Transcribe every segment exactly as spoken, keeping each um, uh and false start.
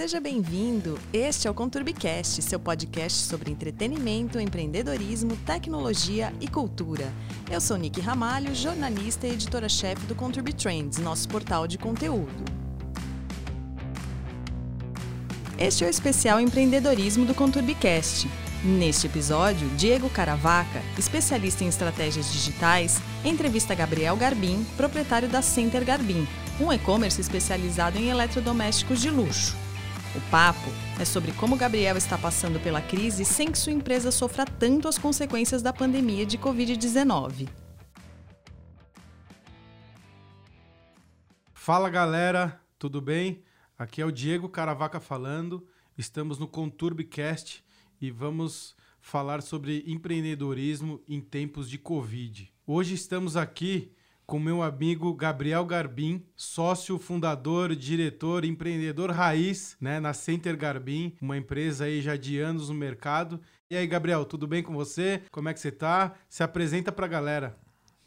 Seja bem-vindo! Este é o ConturbiCast, seu podcast sobre entretenimento, empreendedorismo, tecnologia e cultura. Eu sou Niki Ramalho, jornalista e editora-chefe do Conturbi Trends, nosso portal de conteúdo. Este é o especial empreendedorismo do ConturbiCast. Neste episódio, Diego Caravaca, especialista em estratégias digitais, entrevista Gabriel Garbim, proprietário da Center Garbim, um e-commerce especializado em eletrodomésticos de luxo. O papo é sobre como Gabriel está passando pela crise sem que sua empresa sofra tanto as consequências da pandemia de covid dezenove. Fala galera, tudo bem? Aqui é o Diego Caravaca falando, estamos no ConturbiCast e vamos falar sobre empreendedorismo em tempos de Covid. Hoje estamos aqui com meu amigo Gabriel Garbim, sócio, fundador, diretor, empreendedor raiz, né, na Center Garbim, uma empresa aí já de anos no mercado. E aí, Gabriel, tudo bem com você? Como é que você tá? Se apresenta pra galera.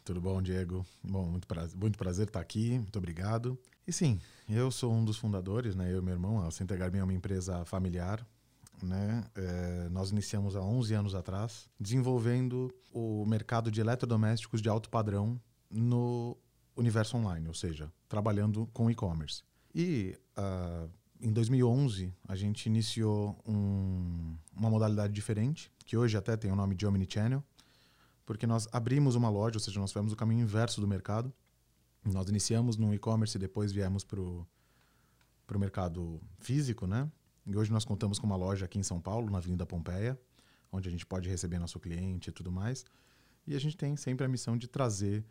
Tudo bom, Diego? Bom, muito prazer, muito prazer estar aqui, muito obrigado. E sim, eu sou um dos fundadores, né, eu e meu irmão. A Center Garbim é uma empresa familiar, né? É, nós iniciamos há onze anos atrás, desenvolvendo o mercado de eletrodomésticos de alto padrão no universo online, ou seja, trabalhando com e-commerce. E uh, em dois mil e onze, a gente iniciou um, uma modalidade diferente, que hoje até tem o nome de Omnichannel, porque nós abrimos uma loja, ou seja, nós fizemos o caminho inverso do mercado. Nós iniciamos no e-commerce e depois viemos para o mercado físico, né? E hoje nós contamos com uma loja aqui em São Paulo, na Avenida Pompeia, onde a gente pode receber nosso cliente e tudo mais. E a gente tem sempre a missão de trazer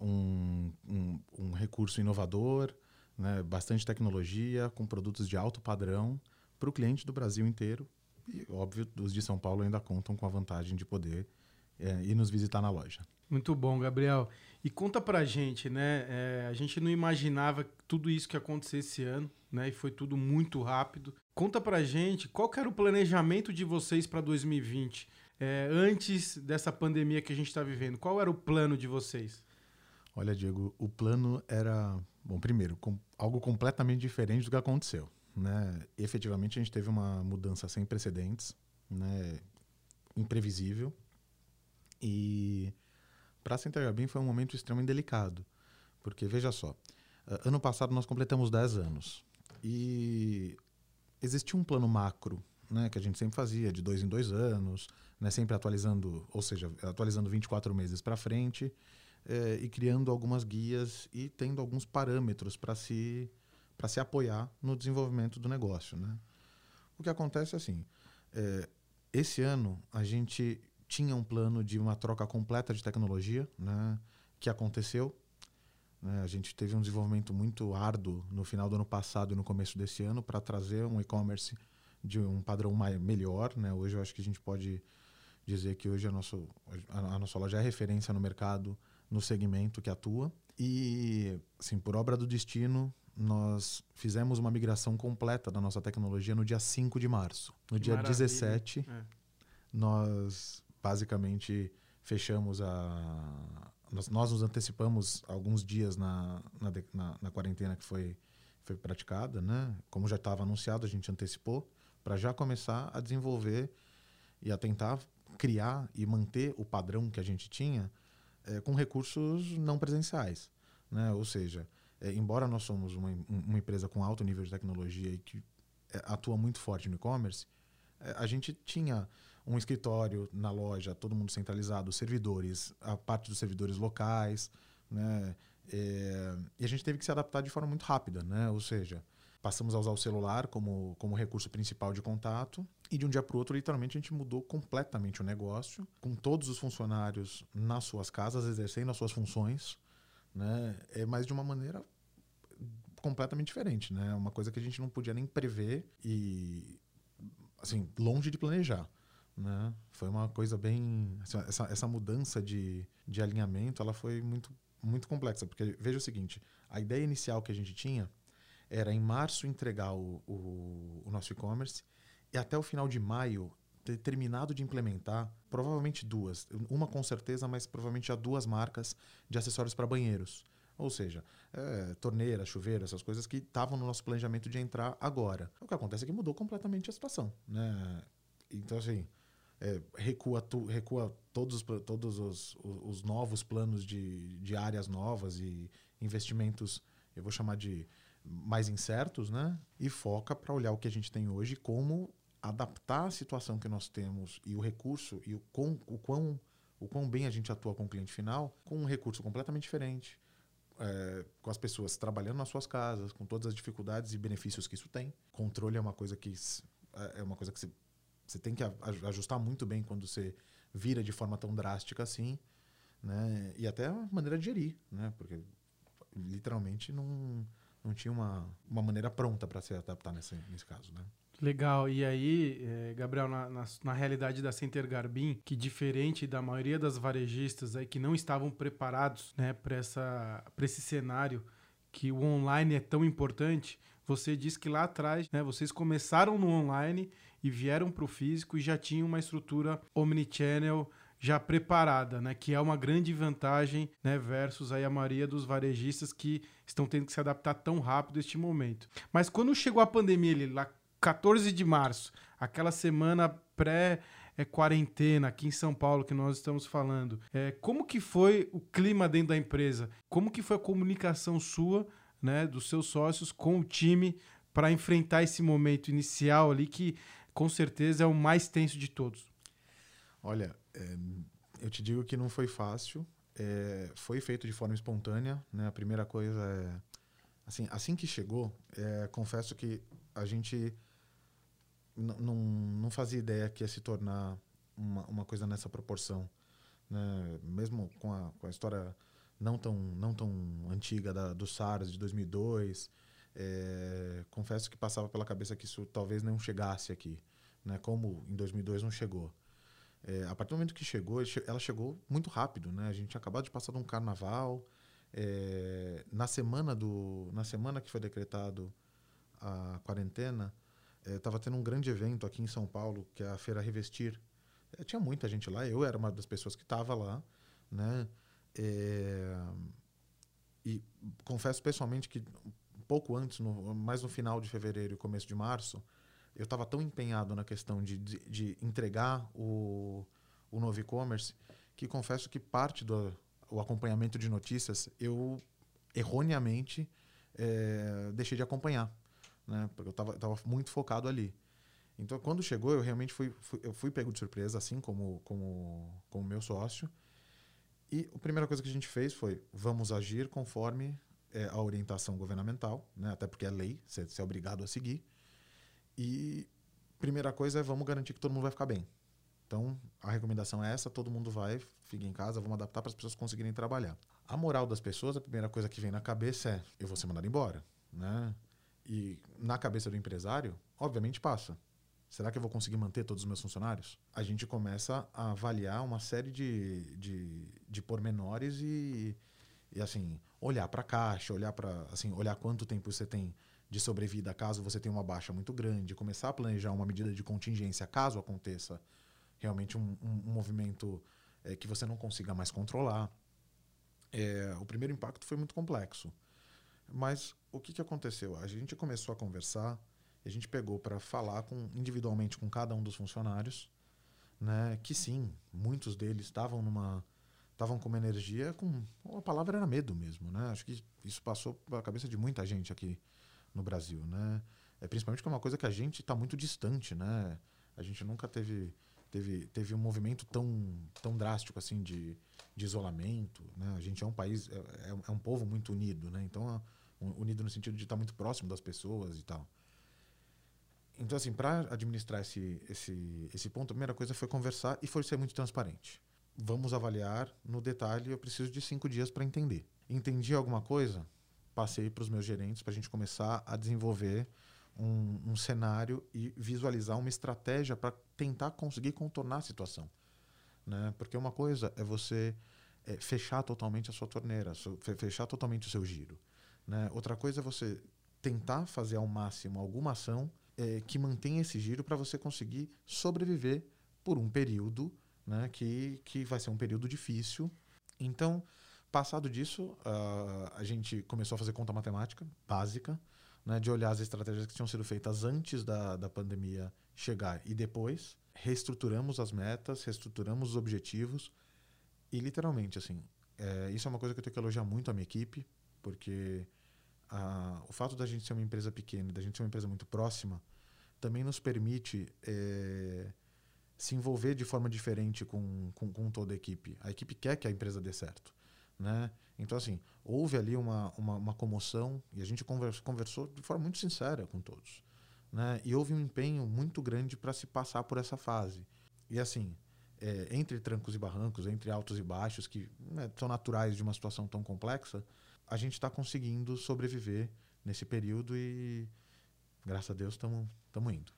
um, um, um recurso inovador, né? Bastante tecnologia, com produtos de alto padrão para o cliente do Brasil inteiro. E, óbvio, os de São Paulo ainda contam com a vantagem de poder é, ir nos visitar na loja. Muito bom, Gabriel. E conta pra gente, né? É, a gente não imaginava tudo isso que ia acontecer esse ano, né? E foi tudo muito rápido. Conta pra gente qual que era o planejamento de vocês para dois mil e vinte, é, antes dessa pandemia que a gente está vivendo. Qual era o plano de vocês? Olha, Diego, o plano era, bom, primeiro, com, algo completamente diferente do que aconteceu, né? E, efetivamente, a gente teve uma mudança sem precedentes, né? Imprevisível. E para a Center Garbim foi um momento extremamente delicado, porque, veja só, ano passado nós completamos dez anos e existia um plano macro, né, que a gente sempre fazia, de dois em dois anos, né, sempre atualizando, ou seja, atualizando vinte e quatro meses para frente eh, e criando algumas guias e tendo alguns parâmetros para se, para se apoiar no desenvolvimento do negócio, né? O que acontece é assim, eh, esse ano a gente tinha um plano de uma troca completa de tecnologia, né, que aconteceu. Né, a gente teve um desenvolvimento muito árduo no final do ano passado e no começo desse ano para trazer um e-commerce de um padrão mais, melhor. Né. Hoje eu acho que a gente pode dizer que hoje a, nosso, a, a nossa loja é referência no mercado, no segmento que atua. E, assim, por obra do destino, nós fizemos uma migração completa da nossa tecnologia no dia cinco de março. No que dia maravilha. dezessete, é. nós... basicamente fechamos a... Nós, nós nos antecipamos alguns dias na, na, na, na quarentena que foi, foi praticada, né? Como já estava anunciado, a gente antecipou para já começar a desenvolver e a tentar criar e manter o padrão que a gente tinha é, com recursos não presenciais, né? Ou seja, é, embora nós somos uma, uma empresa com alto nível de tecnologia e que é, atua muito forte no e-commerce, é, a gente tinha um escritório na loja, todo mundo centralizado, servidores, a parte dos servidores locais, né? É, e a gente teve que se adaptar de forma muito rápida, né? Ou seja, passamos a usar o celular como, como recurso principal de contato e de um dia para o outro, literalmente, a gente mudou completamente o negócio, com todos os funcionários nas suas casas, exercendo as suas funções, né? É, mas de uma maneira completamente diferente, né? Uma coisa que a gente não podia nem prever e, assim, longe de planejar. Né? Foi uma coisa bem... Essa, essa mudança de, de alinhamento, ela foi muito, muito complexa. Porque, veja o seguinte, a ideia inicial que a gente tinha era, em março, entregar o, o, o nosso e-commerce e, até o final de maio, ter terminado de implementar, provavelmente duas. Uma, com certeza, mas provavelmente já duas marcas de acessórios para banheiros. Ou seja, é, torneira, chuveiro, essas coisas que estavam no nosso planejamento de entrar agora. O que acontece é que mudou completamente a situação, né? Então, assim, é, recua, tu, recua todos, todos os, os, os novos planos de, de áreas novas e investimentos, eu vou chamar de mais incertos, né? E foca para olhar o que a gente tem hoje, como adaptar a situação que nós temos e o recurso e o quão, o quão, o quão bem a gente atua com o cliente final, com um recurso completamente diferente, é, com as pessoas trabalhando nas suas casas, com todas as dificuldades e benefícios que isso tem. Controle é uma coisa que é uma coisa que você, você tem que ajustar muito bem quando você vira de forma tão drástica assim, né? E até a maneira de gerir, né? Porque literalmente não, não tinha uma, uma maneira pronta para se adaptar nesse, nesse caso, né? Legal. E aí, eh, Gabriel, na, na, na realidade da Center Garbim, que diferente da maioria das varejistas aí que não estavam preparados, né, para essa, para esse cenário que o online é tão importante, você disse que lá atrás, né, vocês começaram no online e vieram para o físico e já tinham uma estrutura Omnichannel já preparada, né, que é uma grande vantagem, né, versus aí a maioria dos varejistas que estão tendo que se adaptar tão rápido a este momento. Mas quando chegou a pandemia, ele lá quatorze de março, aquela semana pré-quarentena aqui em São Paulo que nós estamos falando, é, como que foi o clima dentro da empresa? Como que foi a comunicação sua, né, dos seus sócios com o time para enfrentar esse momento inicial ali que com certeza é o mais tenso de todos? Olha, é, eu te digo que não foi fácil, é, foi feito de forma espontânea, né? A primeira coisa é, assim, assim que chegou, é, confesso que a gente não, não fazia ideia que ia se tornar uma, uma coisa nessa proporção, né? Mesmo com a, com a história não tão, não tão antiga da, do SARS de dois mil e dois, é, confesso que passava pela cabeça que isso talvez não chegasse aqui, né? Como em dois mil e dois não chegou. É, a partir do momento que chegou, ela chegou muito rápido, né? A gente tinha acabado de passar de um carnaval, é, na, semana do, na semana que foi decretado a quarentena, estava eh, tendo um grande evento aqui em São Paulo, que é a Feira Revestir. Eh, tinha muita gente lá, eu era uma das pessoas que estava lá, né? Eh, e confesso pessoalmente que um pouco antes, no, mais no final de fevereiro e começo de março, eu estava tão empenhado na questão de, de, de entregar o, o novo e-commerce, que confesso que parte do o acompanhamento de notícias eu erroneamente eh, deixei de acompanhar, né? Porque eu tava, tava muito focado ali. Então, quando chegou, eu realmente fui, fui, eu fui pego de surpresa, assim como como como meu sócio. E a primeira coisa que a gente fez foi, vamos agir conforme é, a orientação governamental, né? Até porque é lei, você é obrigado a seguir. E primeira coisa é, vamos garantir que todo mundo vai ficar bem. Então, a recomendação é essa, todo mundo vai, fica em casa, vamos adaptar para as pessoas conseguirem trabalhar. A moral das pessoas, a primeira coisa que vem na cabeça é, eu vou ser mandado embora, né? E na cabeça do empresário, obviamente passa. Será que eu vou conseguir manter todos os meus funcionários? A gente começa a avaliar uma série de, de, de pormenores e, e assim, olhar para a caixa, olhar para assim, olhar quanto tempo você tem de sobrevida caso você tenha uma baixa muito grande, começar a planejar uma medida de contingência caso aconteça realmente um, um, um movimento é, que você não consiga mais controlar. É, o primeiro impacto foi muito complexo. Mas o que, que aconteceu? A gente começou a conversar, a gente pegou para falar com, individualmente com cada um dos funcionários, né? Que sim, muitos deles estavam numa, estavam com uma energia, com, a palavra era medo mesmo, né? Acho que isso passou pela cabeça de muita gente aqui no Brasil, né? É, principalmente porque é uma coisa que a gente está muito distante, né? A gente nunca teve, teve, teve um movimento tão, tão drástico assim de, de isolamento, né? A gente é um país, é, é um povo muito unido, né? Então, a, unido no sentido de estar muito próximo das pessoas e tal. Então, assim, para administrar esse, esse, esse ponto, a primeira coisa foi conversar e foi ser muito transparente. Vamos avaliar no detalhe, eu preciso de cinco dias para entender. Entendi alguma coisa? Passei para os meus gerentes para a gente começar a desenvolver um, um cenário e visualizar uma estratégia para tentar conseguir contornar a situação, né? Porque uma coisa é você é, fechar totalmente a sua torneira, fechar totalmente o seu giro, né? Outra coisa é você tentar fazer ao máximo alguma ação é, que mantenha esse giro para você conseguir sobreviver por um período, né, que, que vai ser um período difícil. Então, Passado disso, uh, a gente começou a fazer conta matemática básica, né, de olhar as estratégias que tinham sido feitas antes da, da pandemia chegar e depois. Reestruturamos as metas, reestruturamos os objetivos e literalmente, assim, é, isso é uma coisa que eu tenho que elogiar muito a minha equipe, porque a, o fato da gente ser uma empresa pequena, da gente ser uma empresa muito próxima, também nos permite é, se envolver de forma diferente com, com, com toda a equipe. A equipe quer que a empresa dê certo, né? Então, assim, houve ali uma, uma, uma comoção e a gente conversa, conversou de forma muito sincera com todos, né? E houve um empenho muito grande para se passar por essa fase. E, assim, é, entre trancos e barrancos, entre altos e baixos, que né, são naturais de uma situação tão complexa, a gente está conseguindo sobreviver nesse período e, graças a Deus, estamos indo.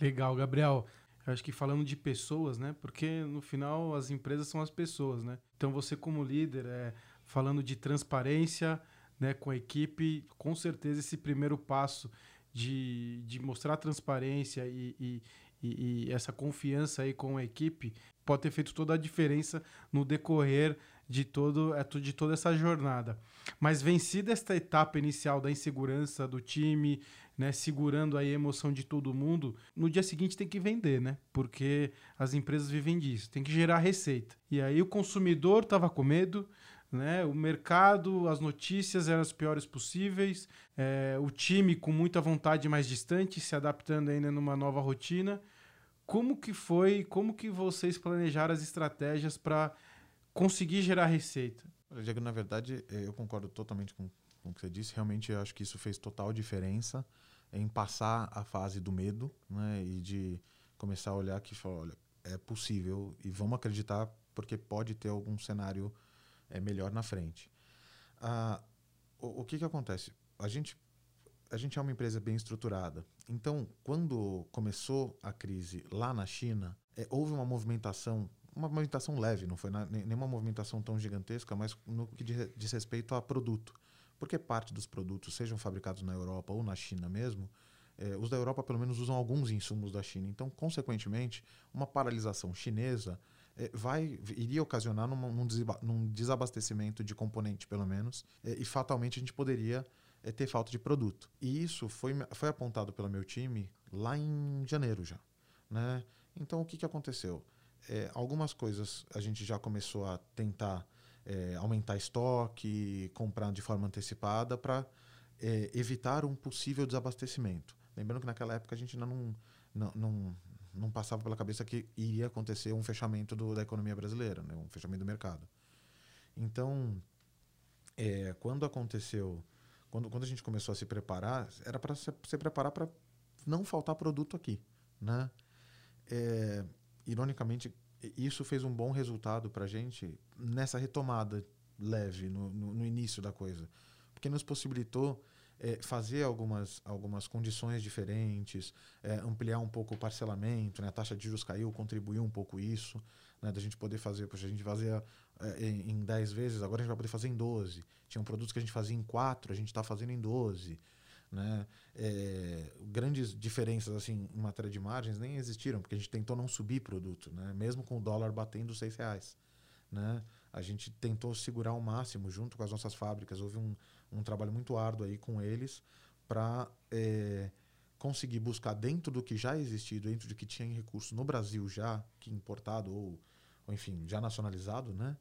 Legal, Gabriel. Eu acho que falando de pessoas, né? Porque, no final, as empresas são as pessoas, né? Então, você como líder, é, falando de transparência, né, com a equipe, com certeza esse primeiro passo de, de mostrar transparência e, e, e, e essa confiança aí com a equipe pode ter feito toda a diferença no decorrer de, todo, de toda essa jornada. Mas vencida esta etapa inicial da insegurança do time, né, segurando aí a emoção de todo mundo, no dia seguinte tem que vender, né? Porque as empresas vivem disso, tem que gerar receita. E aí o consumidor estava com medo, né? O mercado, as notícias eram as piores possíveis, é, o time com muita vontade mais distante, se adaptando ainda numa nova rotina. Como que foi, como que vocês planejaram as estratégias para conseguir gerar receita? Olha, Diego, na verdade, eu concordo totalmente com, com o que você disse. Realmente, eu acho que isso fez total diferença em passar a fase do medo, né? E de começar a olhar que fala, olha, é possível e vamos acreditar porque pode ter algum cenário é melhor na frente. Ah, o, o que que acontece? A gente, a gente é uma empresa bem estruturada. Então, quando começou a crise lá na China, é, houve uma movimentação, uma movimentação leve, não foi na, nenhuma movimentação tão gigantesca, mas no que diz, diz respeito a produto. Porque parte dos produtos, sejam fabricados na Europa ou na China mesmo, é, os da Europa pelo menos usam alguns insumos da China. Então, consequentemente, uma paralisação chinesa Vai, iria ocasionar numa, num, desiba, num desabastecimento de componente, pelo menos, e fatalmente a gente poderia ter falta de produto. E isso foi, foi apontado pelo meu time lá em janeiro já, né? Então, o que, que aconteceu? É, algumas coisas a gente já começou a tentar é, aumentar estoque, comprar de forma antecipada para é, evitar um possível desabastecimento. Lembrando que naquela época a gente ainda não... não, não não passava pela cabeça que iria acontecer um fechamento do, da economia brasileira, né? Um fechamento do mercado. Então, é, quando aconteceu, quando, quando a gente começou a se preparar, era para se, se preparar para não faltar produto aqui, né? É, ironicamente, isso fez um bom resultado para a gente nessa retomada leve, no, no, no início da coisa, porque nos possibilitou É, fazer algumas, algumas condições diferentes, é, ampliar um pouco o parcelamento, né? A taxa de juros caiu, contribuiu um pouco isso, né? Da gente poder fazer, poxa, a gente fazia é, em dez vezes, agora a gente vai poder fazer em doze. Tinham produtos que a gente fazia em quatro, a gente está fazendo em doze. Né? É, grandes diferenças assim, em matéria de margens nem existiram, porque a gente tentou não subir produto, né? Mesmo com o dólar batendo seis reais. Né? A gente tentou segurar ao máximo junto com as nossas fábricas, houve um um trabalho muito árduo aí com eles para é, conseguir buscar dentro do que já existia, dentro do que tinha em recurso no Brasil já, que importado ou, ou enfim, já nacionalizado, né?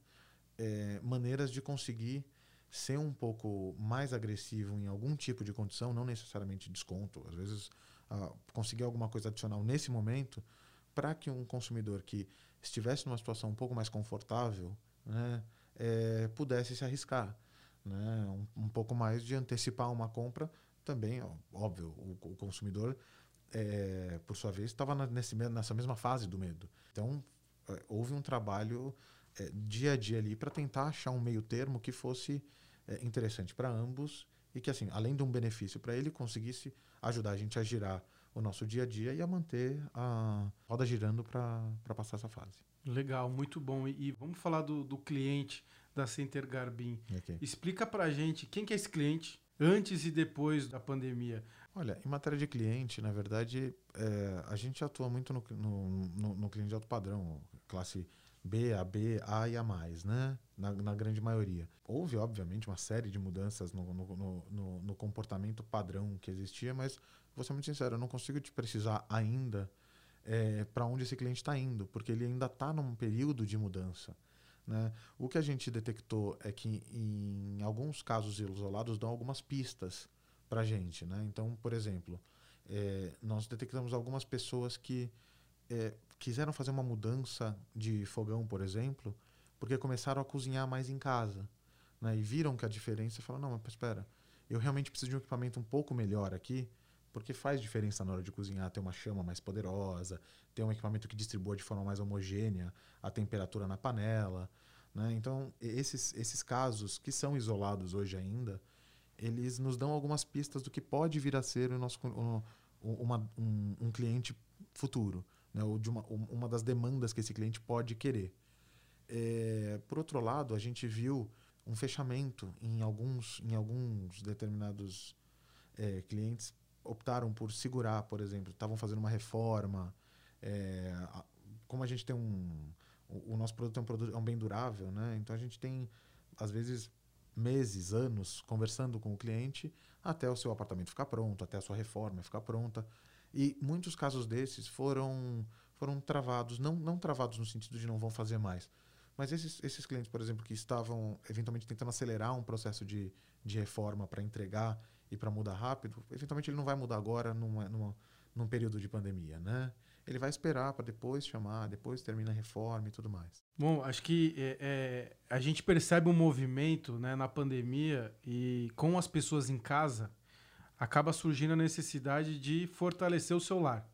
É, maneiras de conseguir ser um pouco mais agressivo em algum tipo de condição, não necessariamente desconto, às vezes ah, conseguir alguma coisa adicional nesse momento para que um consumidor que estivesse numa situação um pouco mais confortável, né, é, pudesse se arriscar. Né? Um, um pouco mais de antecipar uma compra também, ó, óbvio, o, o consumidor, é, por sua vez, estava nessa mesma fase do medo. Então, é, houve um trabalho é, dia a dia ali para tentar achar um meio termo que fosse é, interessante para ambos e que, assim, além de um benefício para ele, conseguisse ajudar a gente a girar o nosso dia a dia e a manter a roda girando para passar essa fase. Legal, muito bom. E, e vamos falar do, do cliente da Center Garbim. Okay. Explica pra gente quem que é esse cliente antes e depois da pandemia. Olha, em matéria de cliente, na verdade, é, a gente atua muito no, no, no, no cliente de alto padrão, classe B, A B, A e A mais, né? Na, na grande maioria. Houve, obviamente, uma série de mudanças no, no, no, no, no comportamento padrão que existia, mas vou ser muito sincero, eu não consigo te precisar ainda é, para onde esse cliente está indo, porque ele ainda está num período de mudança, né? O que a gente detectou é que, em alguns casos isolados, dão algumas pistas para a gente, né? Então, por exemplo, é, nós detectamos algumas pessoas que é, quiseram fazer uma mudança de fogão, por exemplo, porque começaram a cozinhar mais em casa, né? E viram que a diferença e falaram, não, mas espera, eu realmente preciso de um equipamento um pouco melhor aqui, porque faz diferença na hora de cozinhar ter uma chama mais poderosa, ter um equipamento que distribua de forma mais homogênea a temperatura na panela, né? Então, esses, esses casos que são isolados hoje ainda, eles nos dão algumas pistas do que pode vir a ser o nosso, o, uma, um, um cliente futuro, né? Ou de uma, uma das demandas que esse cliente pode querer. É, por outro lado, a gente viu um fechamento em alguns, em alguns determinados é, clientes optaram por segurar, por exemplo, estavam fazendo uma reforma. É, a, como a gente tem um... O, o nosso produto é um, produto, é um bem durável, né? Então a gente tem, às vezes, meses, anos, conversando com o cliente até o seu apartamento ficar pronto, até a sua reforma ficar pronta. E muitos casos desses foram, foram travados, não, não travados no sentido de não vão fazer mais, mas esses, esses clientes, por exemplo, que estavam eventualmente tentando acelerar um processo de, de reforma para entregar e para mudar rápido, eventualmente ele não vai mudar agora numa, numa, num período de pandemia, né? Ele vai esperar para depois chamar, depois termina a reforma e tudo mais. Bom, acho que é, é, a gente percebe um movimento, né, na pandemia e com as pessoas em casa, acaba surgindo a necessidade de fortalecer o seu lar,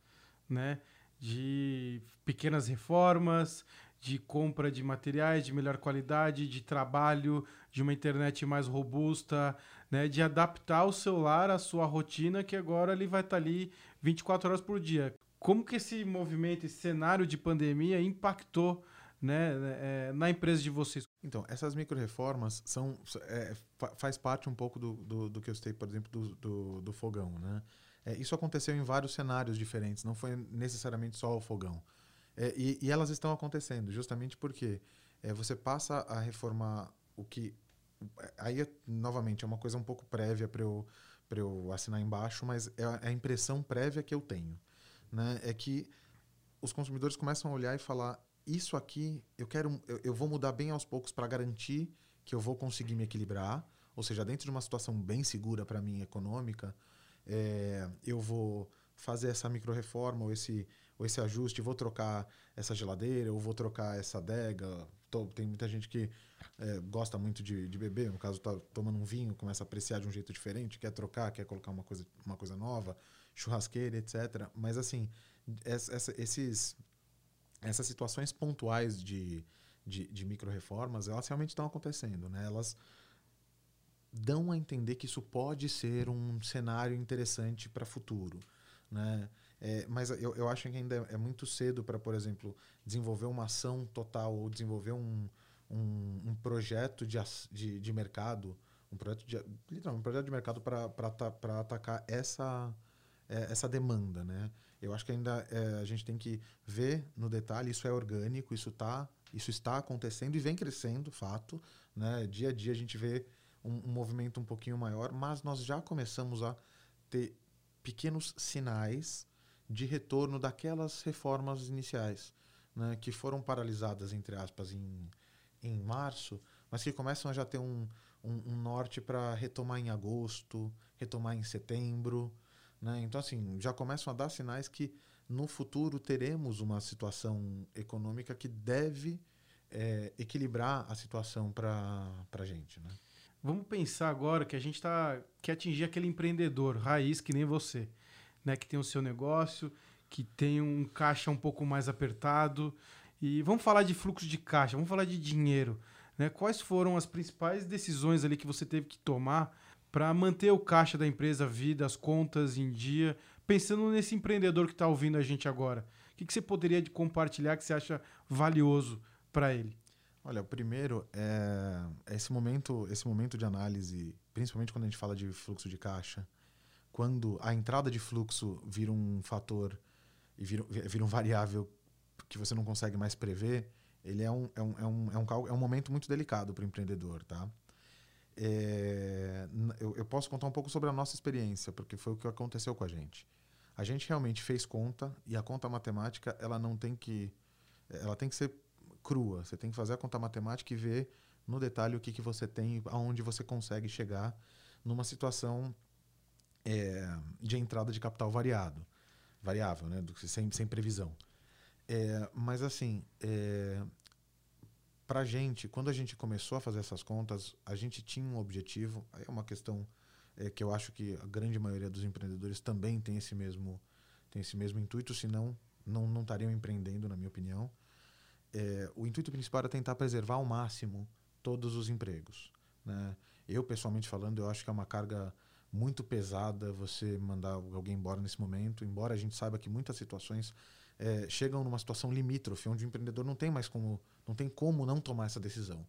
né? De pequenas reformas, de compra de materiais de melhor qualidade, de trabalho, de uma internet mais robusta, né? De adaptar o seu lar à sua rotina, que agora ele vai estar ali vinte e quatro horas por dia. Como que esse movimento, esse cenário de pandemia impactou, né, na empresa de vocês? Então, essas micro-reformas são, é, faz parte um pouco do, do, do que eu citei, por exemplo, do, do, do fogão, né? É, isso aconteceu em vários cenários diferentes, não foi necessariamente só o fogão. É, e, e elas estão acontecendo justamente porque é, você passa a reformar o que... Aí, novamente, é uma coisa um pouco prévia para eu, para eu assinar embaixo, mas é a impressão prévia que eu tenho, né? É que os consumidores começam a olhar e falar, isso aqui eu, quero, eu, eu vou mudar bem aos poucos para garantir que eu vou conseguir me equilibrar, ou seja, dentro de uma situação bem segura para mim econômica, é, eu vou fazer essa micro-reforma ou esse... ou esse ajuste, vou trocar essa geladeira, ou vou trocar essa adega. Tô, tem muita gente que é, gosta muito de, de beber, no caso, tá tomando um vinho, começa a apreciar de um jeito diferente, quer trocar, quer colocar uma coisa, uma coisa nova, churrasqueira, etcétera. Mas, assim, essa, esses, essas situações pontuais de, de, de micro-reformas, elas realmente estão acontecendo, né? Elas dão a entender que isso pode ser um cenário interessante para o futuro, né? É, mas eu, eu acho que ainda é muito cedo para, por exemplo, desenvolver uma ação total ou desenvolver um, um, um projeto de, de, de mercado, um projeto de, um projeto de mercado para atacar essa, é, essa demanda, né? Eu acho que ainda é, a gente tem que ver no detalhe, isso é orgânico, isso, tá, isso está acontecendo e vem crescendo, fato, né? Dia a dia a gente vê um, um movimento um pouquinho maior, mas nós já começamos a ter pequenos sinais de retorno daquelas reformas iniciais, né, que foram paralisadas, entre aspas, em, em março, mas que começam a já ter um, um, um norte para retomar em agosto, retomar em setembro, né? Então, assim, já começam a dar sinais que no futuro teremos uma situação econômica que deve é, equilibrar a situação para a gente, né? Vamos pensar agora que a gente tá, quer atingir aquele empreendedor raiz que nem você, né, que tem o seu negócio, que tem um caixa um pouco mais apertado. E vamos falar de fluxo de caixa, vamos falar de dinheiro, né? Quais foram as principais decisões ali que você teve que tomar para manter o caixa da empresa, a vida, as contas em dia? Pensando nesse empreendedor que está ouvindo a gente agora, o que, que você poderia compartilhar que você acha valioso para ele? Olha, o primeiro é esse momento, esse momento de análise, principalmente quando a gente fala de fluxo de caixa, quando a entrada de fluxo vira um fator e vira, vira um variável que você não consegue mais prever, ele é um, é um, é um, é um, é um momento muito delicado para o empreendedor, tá? É, eu, eu posso contar um pouco sobre a nossa experiência, porque foi o que aconteceu com a gente. A gente realmente fez conta, e a conta matemática, ela não tem que... Ela tem que ser crua. Você tem que fazer a conta matemática e ver no detalhe o que, que você tem, aonde você consegue chegar numa situação é, de entrada de capital variado, variável, né? sem, sem previsão. É, mas assim... É, Para a gente, quando a gente começou a fazer essas contas, a gente tinha um objetivo. Aí é uma questão é, que eu acho que a grande maioria dos empreendedores também tem esse mesmo, tem esse mesmo intuito, senão não, não estariam empreendendo, na minha opinião. É, o intuito principal era tentar preservar ao máximo todos os empregos, né? Eu, pessoalmente falando, eu acho que é uma carga muito pesada você mandar alguém embora nesse momento, embora a gente saiba que muitas situações... É, chegam numa situação limítrofe, onde o empreendedor não tem mais como, não tem como não tomar essa decisão.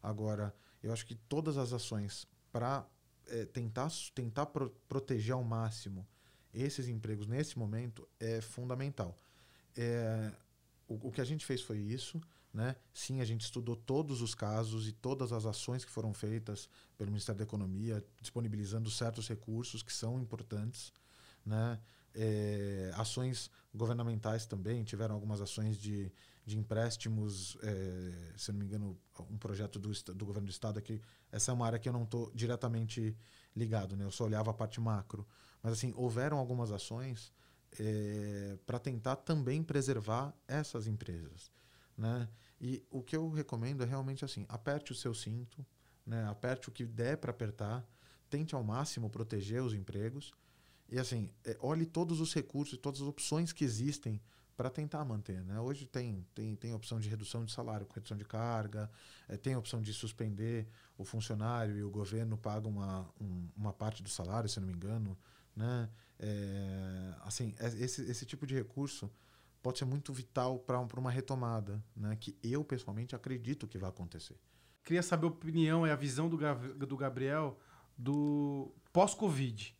Agora, eu acho que todas as ações para é, tentar, tentar pro, proteger ao máximo esses empregos nesse momento é fundamental. É, o, o que a gente fez foi isso, né? Sim, a gente estudou todos os casos e todas as ações que foram feitas pelo Ministério da Economia, disponibilizando certos recursos que são importantes, né? É, ações governamentais também, tiveram algumas ações de, de empréstimos, é, se não me engano, um projeto do, do governo do estado aqui. Essa é uma área que eu não estou diretamente ligado, né? Eu só olhava a parte macro. Mas assim, houveram algumas ações é, para tentar também preservar essas empresas, né? E o que eu recomendo é realmente assim, aperte o seu cinto, né? Aperte o que der para apertar, tente ao máximo proteger os empregos. E assim, olhe todos os recursos e todas as opções que existem para tentar manter, né? Hoje tem, tem, tem opção de redução de salário, redução de carga, é, tem a opção de suspender o funcionário e o governo paga uma, um, uma parte do salário, se não me engano, né? É, assim, esse, esse tipo de recurso pode ser muito vital para um, para uma retomada, né? Que eu, pessoalmente, acredito que vai acontecer. Queria saber a opinião e a visão do, do Gabriel do pós-Covid.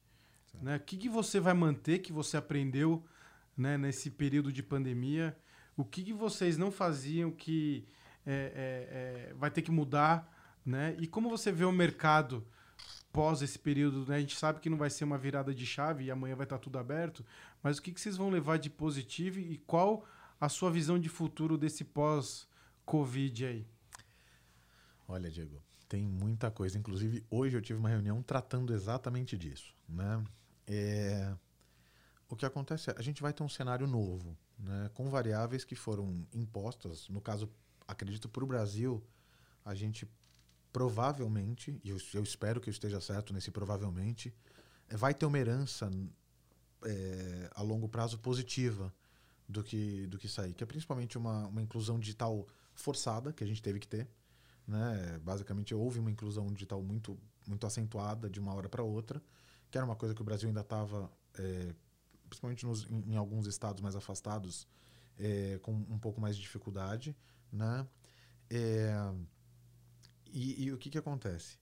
O né? que, que você vai manter, que você aprendeu, né, nesse período de pandemia? O que, que vocês não faziam que é, é, é, vai ter que mudar, né? E como você vê o mercado pós esse período, né? A gente sabe que não vai ser uma virada de chave e amanhã vai estar tudo aberto, mas o que, que vocês vão levar de positivo e qual a sua visão de futuro desse pós-Covid aí? Olha, Diego, tem muita coisa. Inclusive, hoje eu tive uma reunião tratando exatamente disso, né? É, o que acontece é, a gente vai ter um cenário novo, né, com variáveis que foram impostas. No caso, acredito, para o Brasil, a gente provavelmente, e eu, eu espero que eu esteja certo nesse provavelmente, vai ter uma herança é, a longo prazo positiva do que, do que sair, que é principalmente uma, uma inclusão digital forçada, que a gente teve que ter, né? Basicamente, houve uma inclusão digital muito, muito acentuada de uma hora para outra, que era uma coisa que o Brasil ainda estava, é, principalmente nos, em, em alguns estados mais afastados, é, com um pouco mais de dificuldade, né? É, e, e o que, que acontece?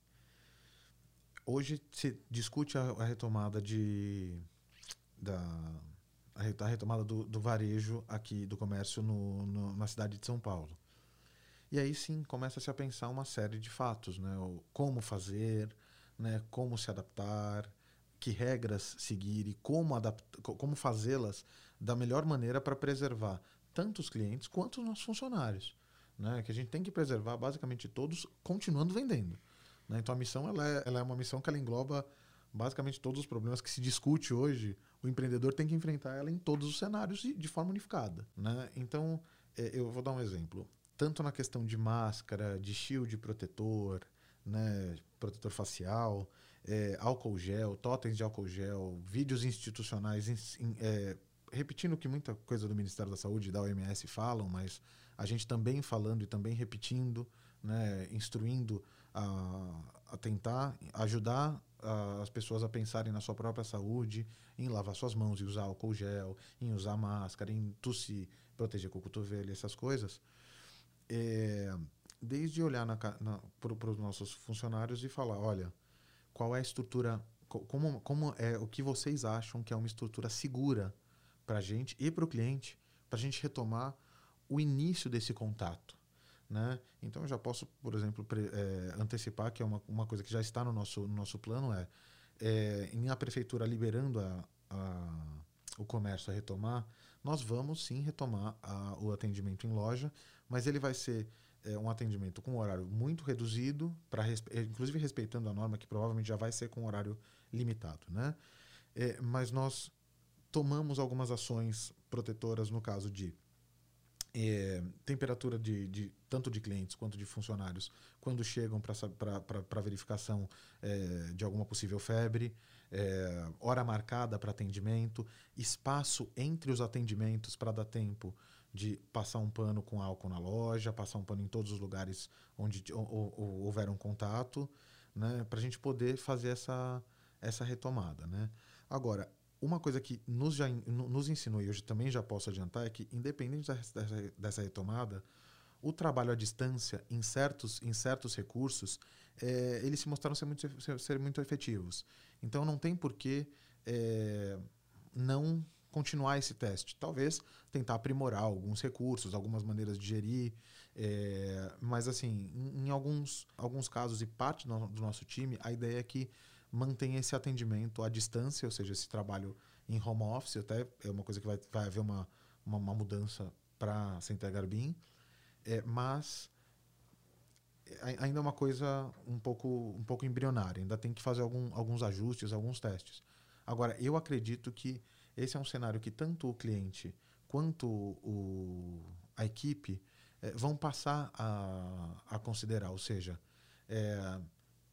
Hoje se discute a, a retomada, de, da, a retomada do, do varejo aqui, do comércio no, no, na cidade de São Paulo. E aí sim, começa-se a pensar uma série de fatos, né? Como fazer, né? Como se adaptar, que regras seguir e como, como fazê-las da melhor maneira para preservar tanto os clientes quanto os nossos funcionários, né? Que a gente tem que preservar basicamente todos, continuando vendendo, né? Então a missão ela é, ela é uma missão que ela engloba basicamente todos os problemas que se discute hoje. O empreendedor tem que enfrentar ela em todos os cenários e de forma unificada, né? Então é, eu vou dar um exemplo. Tanto na questão de máscara, de shield protetor, né? Protetor facial... É, álcool gel, totens de álcool gel, vídeos institucionais, in, é, repetindo que muita coisa do Ministério da Saúde e da O M S falam, mas a gente também falando e também repetindo, né, instruindo a, a tentar ajudar a, as pessoas a pensarem na sua própria saúde, em lavar suas mãos e usar álcool gel, em usar máscara, em tossir, proteger com o cotovelo, essas coisas. É, desde olhar para os nossos funcionários e falar, olha, qual é a estrutura, como, como é o que vocês acham que é uma estrutura segura para a gente e para o cliente, para a gente retomar o início desse contato. né? Então eu já posso, por exemplo, pre, é, antecipar que é uma, uma coisa que já está no nosso, no nosso plano, é, é em a prefeitura liberando a, a, o comércio a retomar, nós vamos sim retomar a, o atendimento em loja, mas ele vai ser é, um atendimento com horário muito reduzido, pra, inclusive respeitando a norma que provavelmente já vai ser com horário limitado, né? É, mas nós tomamos algumas ações protetoras no caso de é, temperatura de, de tanto de clientes quanto de funcionários quando chegam para verificação é, de alguma possível febre, é, hora marcada para atendimento, espaço entre os atendimentos para dar tempo de passar um pano com álcool na loja, passar um pano em todos os lugares onde ou, ou, houver um contato, né, para a gente poder fazer essa, essa retomada, né? Agora, uma coisa que nos, já, nos ensinou, e hoje também já posso adiantar, é que, independente dessa, dessa retomada, o trabalho à distância, em certos, em certos recursos, é, eles se mostraram ser muito, ser, ser muito efetivos. Então, não tem por que é, não continuar esse teste. Talvez tentar aprimorar alguns recursos, algumas maneiras de gerir, é, mas, assim, em, em alguns, alguns casos, e parte do, do nosso time, a ideia é que mantém esse atendimento à distância, ou seja, esse trabalho em home office, até é uma coisa que vai, vai haver uma, uma, uma mudança para a Center Garbim, é, mas ainda é uma coisa um pouco, um pouco embrionária, ainda tem que fazer algum, alguns ajustes, alguns testes. Agora, eu acredito que esse é um cenário que tanto o cliente quanto o, a equipe é, vão passar a, a considerar, ou seja, é,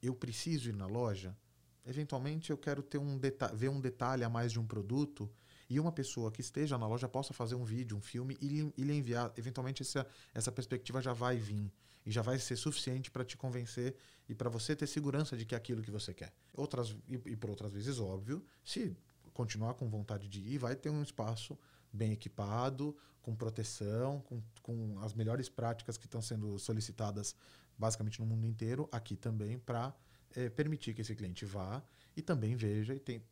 eu preciso ir na loja. Eventualmente, eu quero ter um ver um detalhe a mais de um produto e uma pessoa que esteja na loja possa fazer um vídeo, um filme e, e lhe enviar. Eventualmente, essa, essa perspectiva já vai vir e já vai ser suficiente para te convencer e para você ter segurança de que é aquilo que você quer. Outras, e, e por outras vezes, óbvio, se continuar com vontade de ir, vai ter um espaço bem equipado, com proteção, com, com as melhores práticas que estão sendo solicitadas basicamente no mundo inteiro, aqui também, para É, permitir que esse cliente vá e também veja e tem,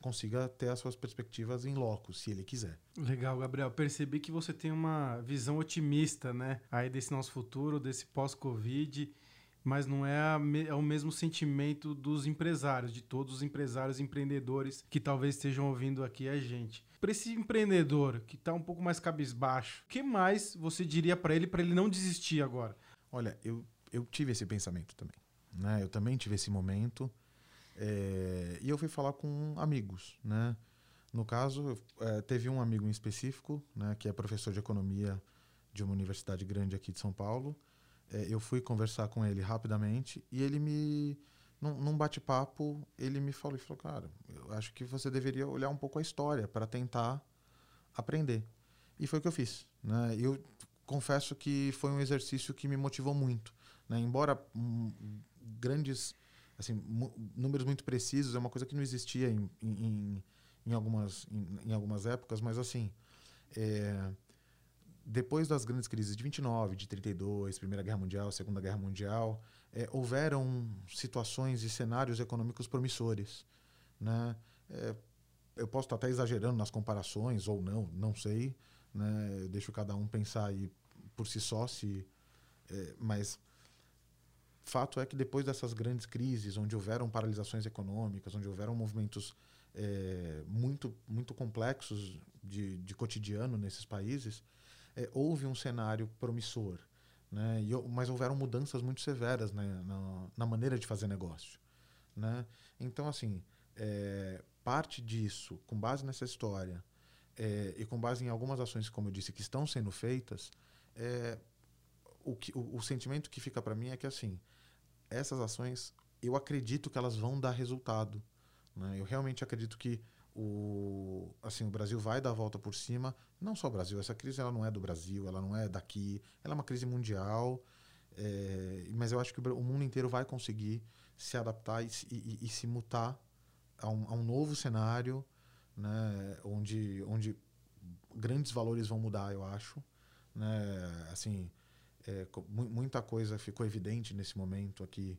consiga ter as suas perspectivas em loco, se ele quiser. Legal, Gabriel. Percebi que você tem uma visão otimista, né? Aí desse nosso futuro, desse pós-Covid, mas não é, a me, é o mesmo sentimento dos empresários, de todos os empresários e empreendedores que talvez estejam ouvindo aqui a gente. Para esse empreendedor que está um pouco mais cabisbaixo, o que mais você diria para ele, para ele não desistir agora? Olha, eu, eu tive esse pensamento também. Né? Eu também tive esse momento é, e eu fui falar com amigos, né? No caso, é, teve um amigo em específico, né, que é professor de economia de uma universidade grande aqui de São Paulo. É, eu fui conversar com ele rapidamente e ele me, num, num bate-papo, ele me falou, ele falou, cara, eu acho que você deveria olhar um pouco a história para tentar aprender. E foi o que eu fiz, né? Eu confesso que foi um exercício que me motivou muito, né? Embora grandes, assim, números muito precisos, é uma coisa que não existia em, em, em, algumas, em, em algumas épocas, mas assim, é, depois das grandes crises de vinte e nove, de trinta e dois, Primeira Guerra Mundial, Segunda Guerra Mundial, é, houveram situações e cenários econômicos promissores, né? É, eu posso estar até exagerando nas comparações ou não, não sei, né? Eu deixo cada um pensar aí por si só, se, é, mas fato é que depois dessas grandes crises, onde houveram paralisações econômicas, onde houveram movimentos é, muito, muito complexos de, de cotidiano nesses países, é, houve um cenário promissor, né? E, mas houveram mudanças muito severas, né, na, na maneira de fazer negócio, né? Então, assim, é, parte disso, com base nessa história é, e com base em algumas ações, como eu disse, que estão sendo feitas, é, o, que, o, o sentimento que fica para mim é que, assim, essas ações, eu acredito que elas vão dar resultado, né? Eu realmente acredito que o, assim, o Brasil vai dar a volta por cima. Não só o Brasil, essa crise ela não é do Brasil, ela não é daqui, ela é uma crise mundial, é, mas eu acho que o mundo inteiro vai conseguir se adaptar e, e, e se mutar a um, a um novo cenário, né? onde, onde grandes valores vão mudar, eu acho, né? Assim, É, muita coisa ficou evidente nesse momento aqui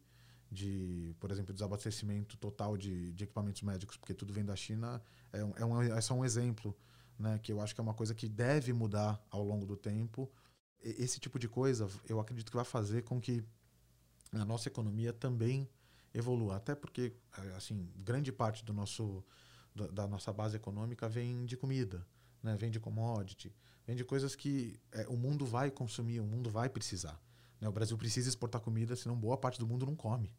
de, por exemplo, desabastecimento total de, de equipamentos médicos, porque tudo vem da China. É, um, é, um, é só um exemplo, né, que eu acho que é uma coisa que deve mudar ao longo do tempo. esse tipo de coisa eu acredito que vai fazer com que a nossa economia também evolua. Até porque, assim, grande parte do nosso, da nossa base econômica vem de comida, né? Vem de commodity, vem de coisas que é, o mundo vai consumir, o mundo vai precisar. Né? O Brasil precisa exportar comida, senão boa parte do mundo não come.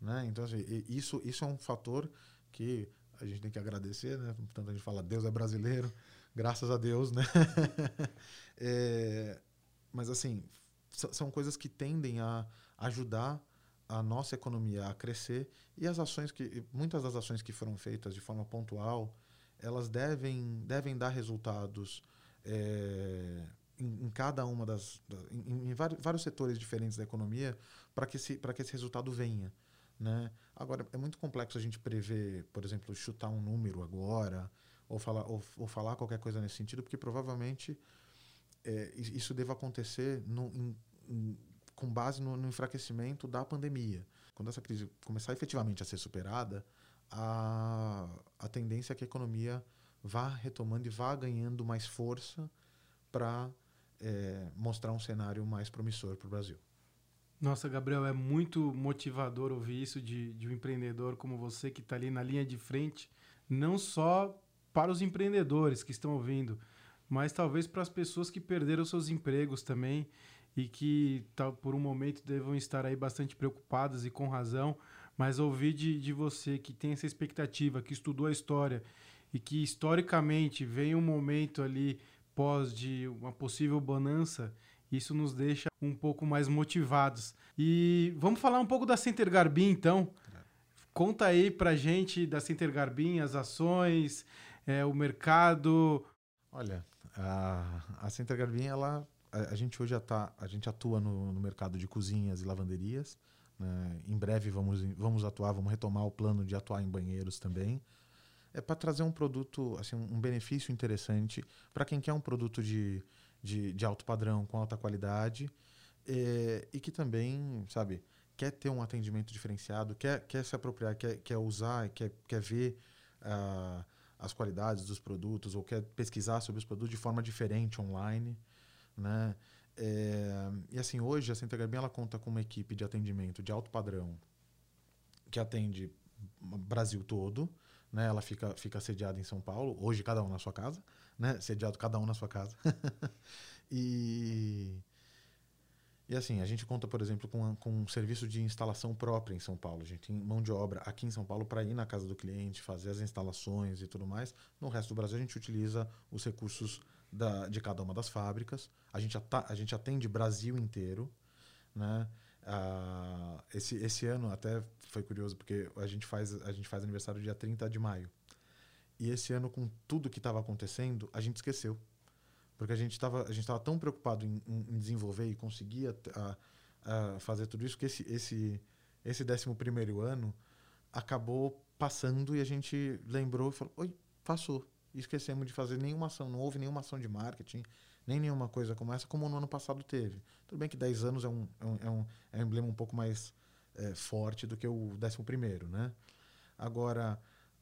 Né? Então, assim, isso, isso é um fator que a gente tem que agradecer, né? Tanto a gente fala, Deus é brasileiro, graças a Deus, né? É, mas, assim, são coisas que tendem a ajudar a nossa economia a crescer, e as ações que, muitas das ações que foram feitas de forma pontual, elas devem, devem dar resultados é, em, em cada uma das... em, em vários setores diferentes da economia, para que, que esse resultado venha. Né? Agora, é muito complexo a gente prever, por exemplo, chutar um número agora, ou falar, ou, ou falar qualquer coisa nesse sentido, porque provavelmente é, isso deva acontecer no, em, em, com base no, no enfraquecimento da pandemia. Quando essa crise começar efetivamente a ser superada, a, a tendência é que a economia vá retomando e vá ganhando mais força para é, mostrar um cenário mais promissor para o Brasil. Nossa, Gabriel, é muito motivador ouvir isso de, de um empreendedor como você, que está ali na linha de frente, não só para os empreendedores que estão ouvindo, mas talvez para as pessoas que perderam seus empregos também e que tá, por um momento devam estar aí bastante preocupadas, e com razão, mas ouvir de, de você, que tem essa expectativa, que estudou a história e que historicamente vem um momento ali pós de uma possível bonança, isso nos deixa um pouco mais motivados. E vamos falar um pouco da Center Garbim, então. É. Conta aí pra gente da Center Garbim, as ações, é, o mercado. Olha, a, a Center Garbim, ela, a, a gente hoje já tá, a gente atua no, no mercado de cozinhas e lavanderias. Né? Em breve vamos, vamos atuar, vamos retomar o plano de atuar em banheiros também. É para trazer um produto, assim, um benefício interessante para quem quer um produto de... De, de alto padrão, com alta qualidade, é, e que também, sabe, quer ter um atendimento diferenciado, quer, quer se apropriar, quer, quer usar, quer, quer ver uh, as qualidades dos produtos, ou quer pesquisar sobre os produtos de forma diferente online, né? É, e assim, hoje a Center Garbim, ela conta com uma equipe de atendimento de alto padrão que atende o Brasil todo, né? Ela fica, fica sediada em São Paulo, hoje cada um na sua casa, né? Sediado cada um na sua casa. e, e assim, a gente conta, por exemplo, com, com um serviço de instalação própria em São Paulo. A gente tem mão de obra aqui em São Paulo para ir na casa do cliente, fazer as instalações e tudo mais. No resto do Brasil, a gente utiliza os recursos da, de cada uma das fábricas. A gente, ata, a gente atende Brasil inteiro. Né? Ah, esse, esse ano até foi curioso, porque a gente faz, a gente faz aniversário dia trinta de maio. E esse ano, com tudo que estava acontecendo, a gente esqueceu. Porque a gente estava tão preocupado em, em desenvolver e conseguir a, a fazer tudo isso, que esse, esse, esse décimo primeiro ano acabou passando e a gente lembrou e falou, oi, passou. E esquecemos de fazer nenhuma ação, não houve nenhuma ação de marketing, nem nenhuma coisa como essa, como no ano passado teve. Tudo bem que dez anos é um, é um, é um, é um emblema um pouco mais é, forte do que o décimo primeiro, né? Agora,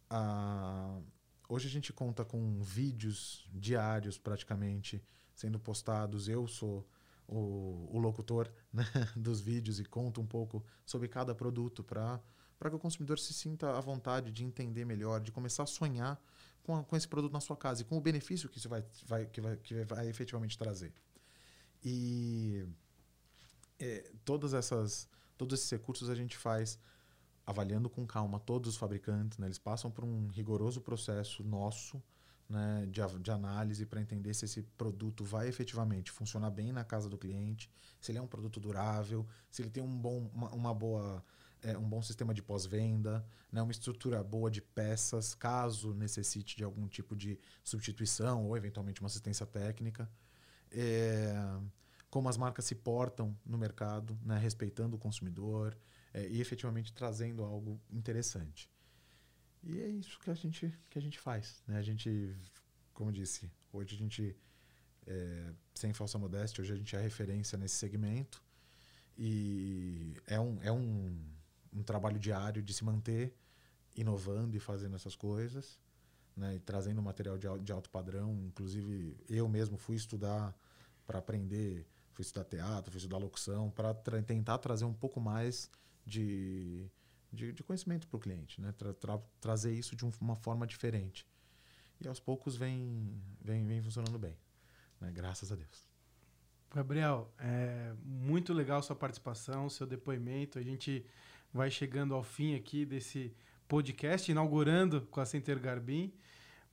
a... hoje a gente conta com vídeos diários praticamente sendo postados. Eu sou o, o locutor, né, dos vídeos, e conto um pouco sobre cada produto para para que o consumidor se sinta à vontade de entender melhor, de começar a sonhar com, a, com esse produto na sua casa e com o benefício que isso vai, vai, que vai, que vai efetivamente trazer. E é, todas essas, todos esses recursos a gente faz avaliando com calma todos os fabricantes, né? Eles passam por um rigoroso processo nosso, né, de, de análise para entender se esse produto vai efetivamente funcionar bem na casa do cliente, se ele é um produto durável, se ele tem um bom, uma, uma boa, é, um bom sistema de pós-venda, né, uma estrutura boa de peças, caso necessite de algum tipo de substituição ou eventualmente uma assistência técnica. É, como as marcas se portam no mercado, né, respeitando o consumidor, É, e efetivamente trazendo algo interessante. E é isso que a gente, que a gente faz. Né? A gente, como disse, hoje a gente, é, sem falsa modéstia, hoje a gente é referência nesse segmento. E é um, é um, um trabalho diário de se manter inovando e fazendo essas coisas, né? E trazendo material de, de alto padrão. Inclusive, eu mesmo fui estudar para aprender fui estudar teatro, fui estudar locução, para tra tentar trazer um pouco mais de, de, de conhecimento para o cliente, né? Tra tra trazer isso de um, uma forma diferente. E aos poucos vem, vem, vem funcionando bem, né? Graças a Deus. Gabriel, é muito legal sua participação, seu depoimento. A gente vai chegando ao fim aqui desse podcast, inaugurando com a Center Garbim,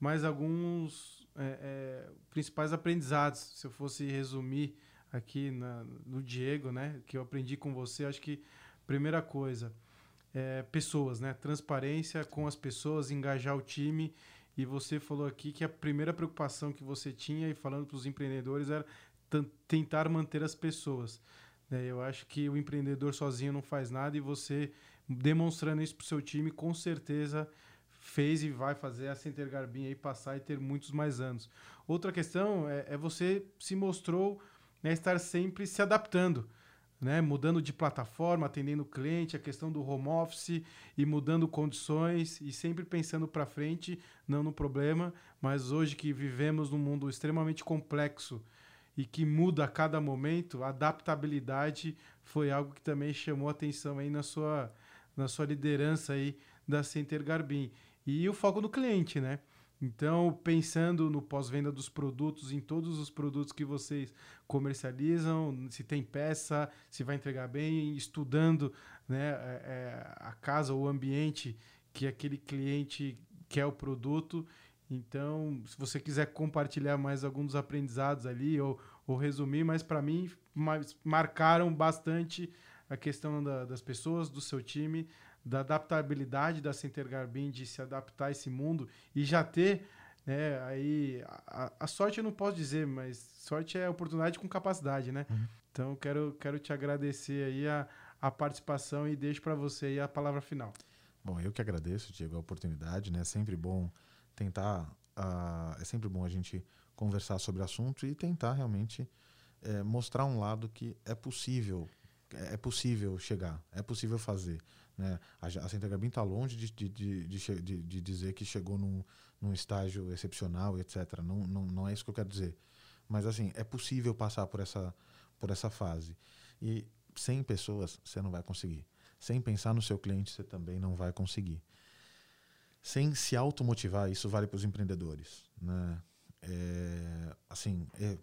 mas alguns é, é, principais aprendizados, se eu fosse resumir aqui na, no Diego, né, que eu aprendi com você, acho que primeira coisa, é, pessoas, né, transparência com as pessoas, engajar o time. E você falou aqui que a primeira preocupação que você tinha, e falando para os empreendedores, era tentar manter as pessoas. Eu acho que o empreendedor sozinho não faz nada, e você demonstrando isso para o seu time, com certeza fez e vai fazer a Center Garbim aí passar e ter muitos mais anos. Outra questão é, é você se mostrou, né, estar sempre se adaptando, né, mudando de plataforma, atendendo o cliente, a questão do home office e mudando condições e sempre pensando para frente, não no problema, mas hoje que vivemos num mundo extremamente complexo e que muda a cada momento, a adaptabilidade foi algo que também chamou atenção aí na sua, na sua liderança aí da Center Garbim. E o foco no cliente, né? Então, pensando no pós-venda dos produtos, em todos os produtos que vocês comercializam, se tem peça, se vai entregar bem, estudando, né, é, a casa ou o ambiente que aquele cliente quer o produto. Então, se você quiser compartilhar mais alguns dos aprendizados ali, ou, ou resumir, mas para mim marcaram bastante a questão da, das pessoas, do seu time, da adaptabilidade da Center Garbim, de se adaptar a esse mundo e já ter, né, aí, a, a sorte eu não posso dizer, mas sorte é oportunidade com capacidade, né? Uhum. Então, quero, quero te agradecer aí a, a participação e deixo para você aí a palavra final. Bom, eu que agradeço, Diego, a oportunidade, né? É sempre bom tentar, uh, é sempre bom a gente conversar sobre o assunto e tentar realmente é, mostrar um lado que é possível, é possível chegar, é possível fazer, né? A, a Center Garbim está longe de, de, de, de, de, de dizer que chegou num, num estágio excepcional, etcétera. Não, não, não é isso que eu quero dizer. Mas, assim, é possível passar por essa, por essa fase. E sem pessoas, você não vai conseguir. Sem pensar no seu cliente, você também não vai conseguir. Sem se automotivar, isso vale para os empreendedores, né? É, assim, é,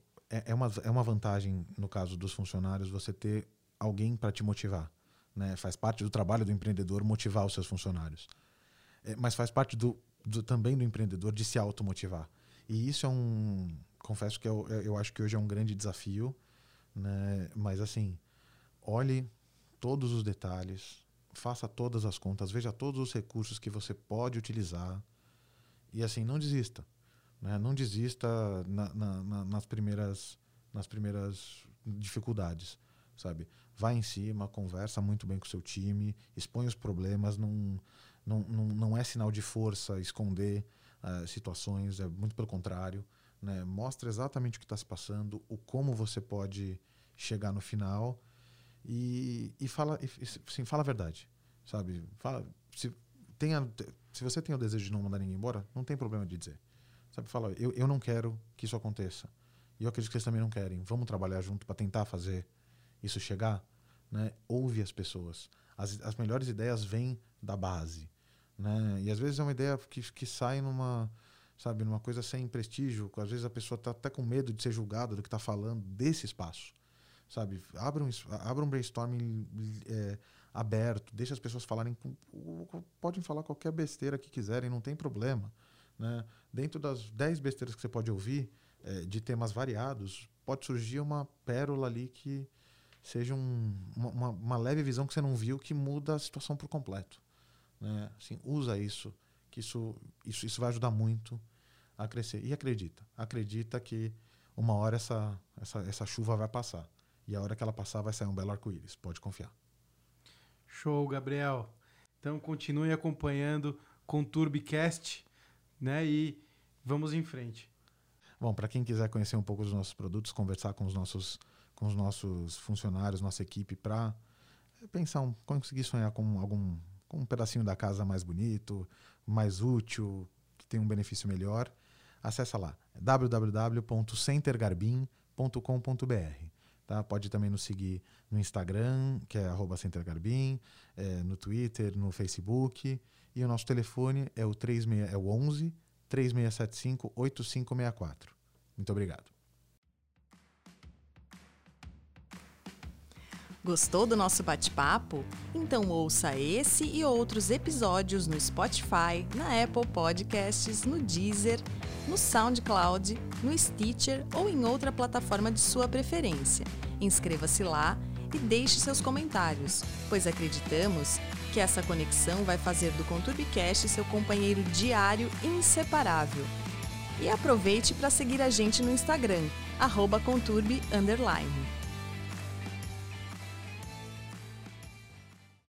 é, uma, é uma vantagem, no caso dos funcionários, você ter alguém para te motivar, né? Faz parte do trabalho do empreendedor motivar os seus funcionários. É, mas faz parte do, do, também do empreendedor de se automotivar. E isso é um... Confesso que eu, eu acho que hoje é um grande desafio, né? Mas, assim, olhe todos os detalhes, faça todas as contas, veja todos os recursos que você pode utilizar e, assim, não desista, né? Não desista na, na, na, nas primeiras, nas primeiras dificuldades, sabe? Vai em cima, conversa muito bem com o seu time, expõe os problemas, não, não, não, não é sinal de força esconder uh, situações, é muito pelo contrário, né? Mostra exatamente o que está se passando, o como você pode chegar no final. E, e fala, e, sim, fala a verdade, sabe? Fala, se, tem a, se você tem o desejo de não mandar ninguém embora, não tem problema de dizer, sabe? Fala, eu, eu não quero que isso aconteça. E eu acredito que vocês também não querem. Vamos trabalhar junto para tentar fazer isso chegar, né? Ouve as pessoas. As, as melhores ideias vêm da base, né? E às vezes é uma ideia que, que sai numa, sabe, numa coisa sem prestígio. Às vezes a pessoa está até com medo de ser julgada do que está falando desse espaço. Sabe, abra um, abra um brainstorming é, aberto, deixa as pessoas falarem, podem falar qualquer besteira que quiserem, não tem problema, né? Dentro das dez besteiras que você pode ouvir, é, de temas variados, pode surgir uma pérola ali que seja um, uma, uma leve visão que você não viu, que muda a situação por completo, né? Assim, usa isso, que isso, isso, isso vai ajudar muito a crescer. E acredita, acredita que uma hora essa, essa, essa chuva vai passar. E a hora que ela passar vai sair um belo arco-íris, pode confiar. Show, Gabriel. Então continue acompanhando com o Conturbicast, né? E vamos em frente. Bom, para quem quiser conhecer um pouco dos nossos produtos, conversar com os nossos, com os nossos funcionários, nossa equipe, para pensar, um, conseguir sonhar com, algum, com um pedacinho da casa mais bonito, mais útil, que tem um benefício melhor, acessa lá, w w w ponto center garbim ponto com ponto b r. Tá? Pode também nos seguir no Instagram, que é arroba Center Garbim, é, no Twitter, no Facebook. E o nosso telefone é o, trinta e seis, é o onze, três seis sete cinco, oito cinco seis quatro. Muito obrigado. Gostou do nosso bate-papo? Então ouça esse e outros episódios no Spotify, na Apple Podcasts, no Deezer, no SoundCloud, no Stitcher ou em outra plataforma de sua preferência. Inscreva-se lá e deixe seus comentários, pois acreditamos que essa conexão vai fazer do ConturbiCast seu companheiro diário inseparável. E aproveite para seguir a gente no Instagram, arroba Conturbi underline.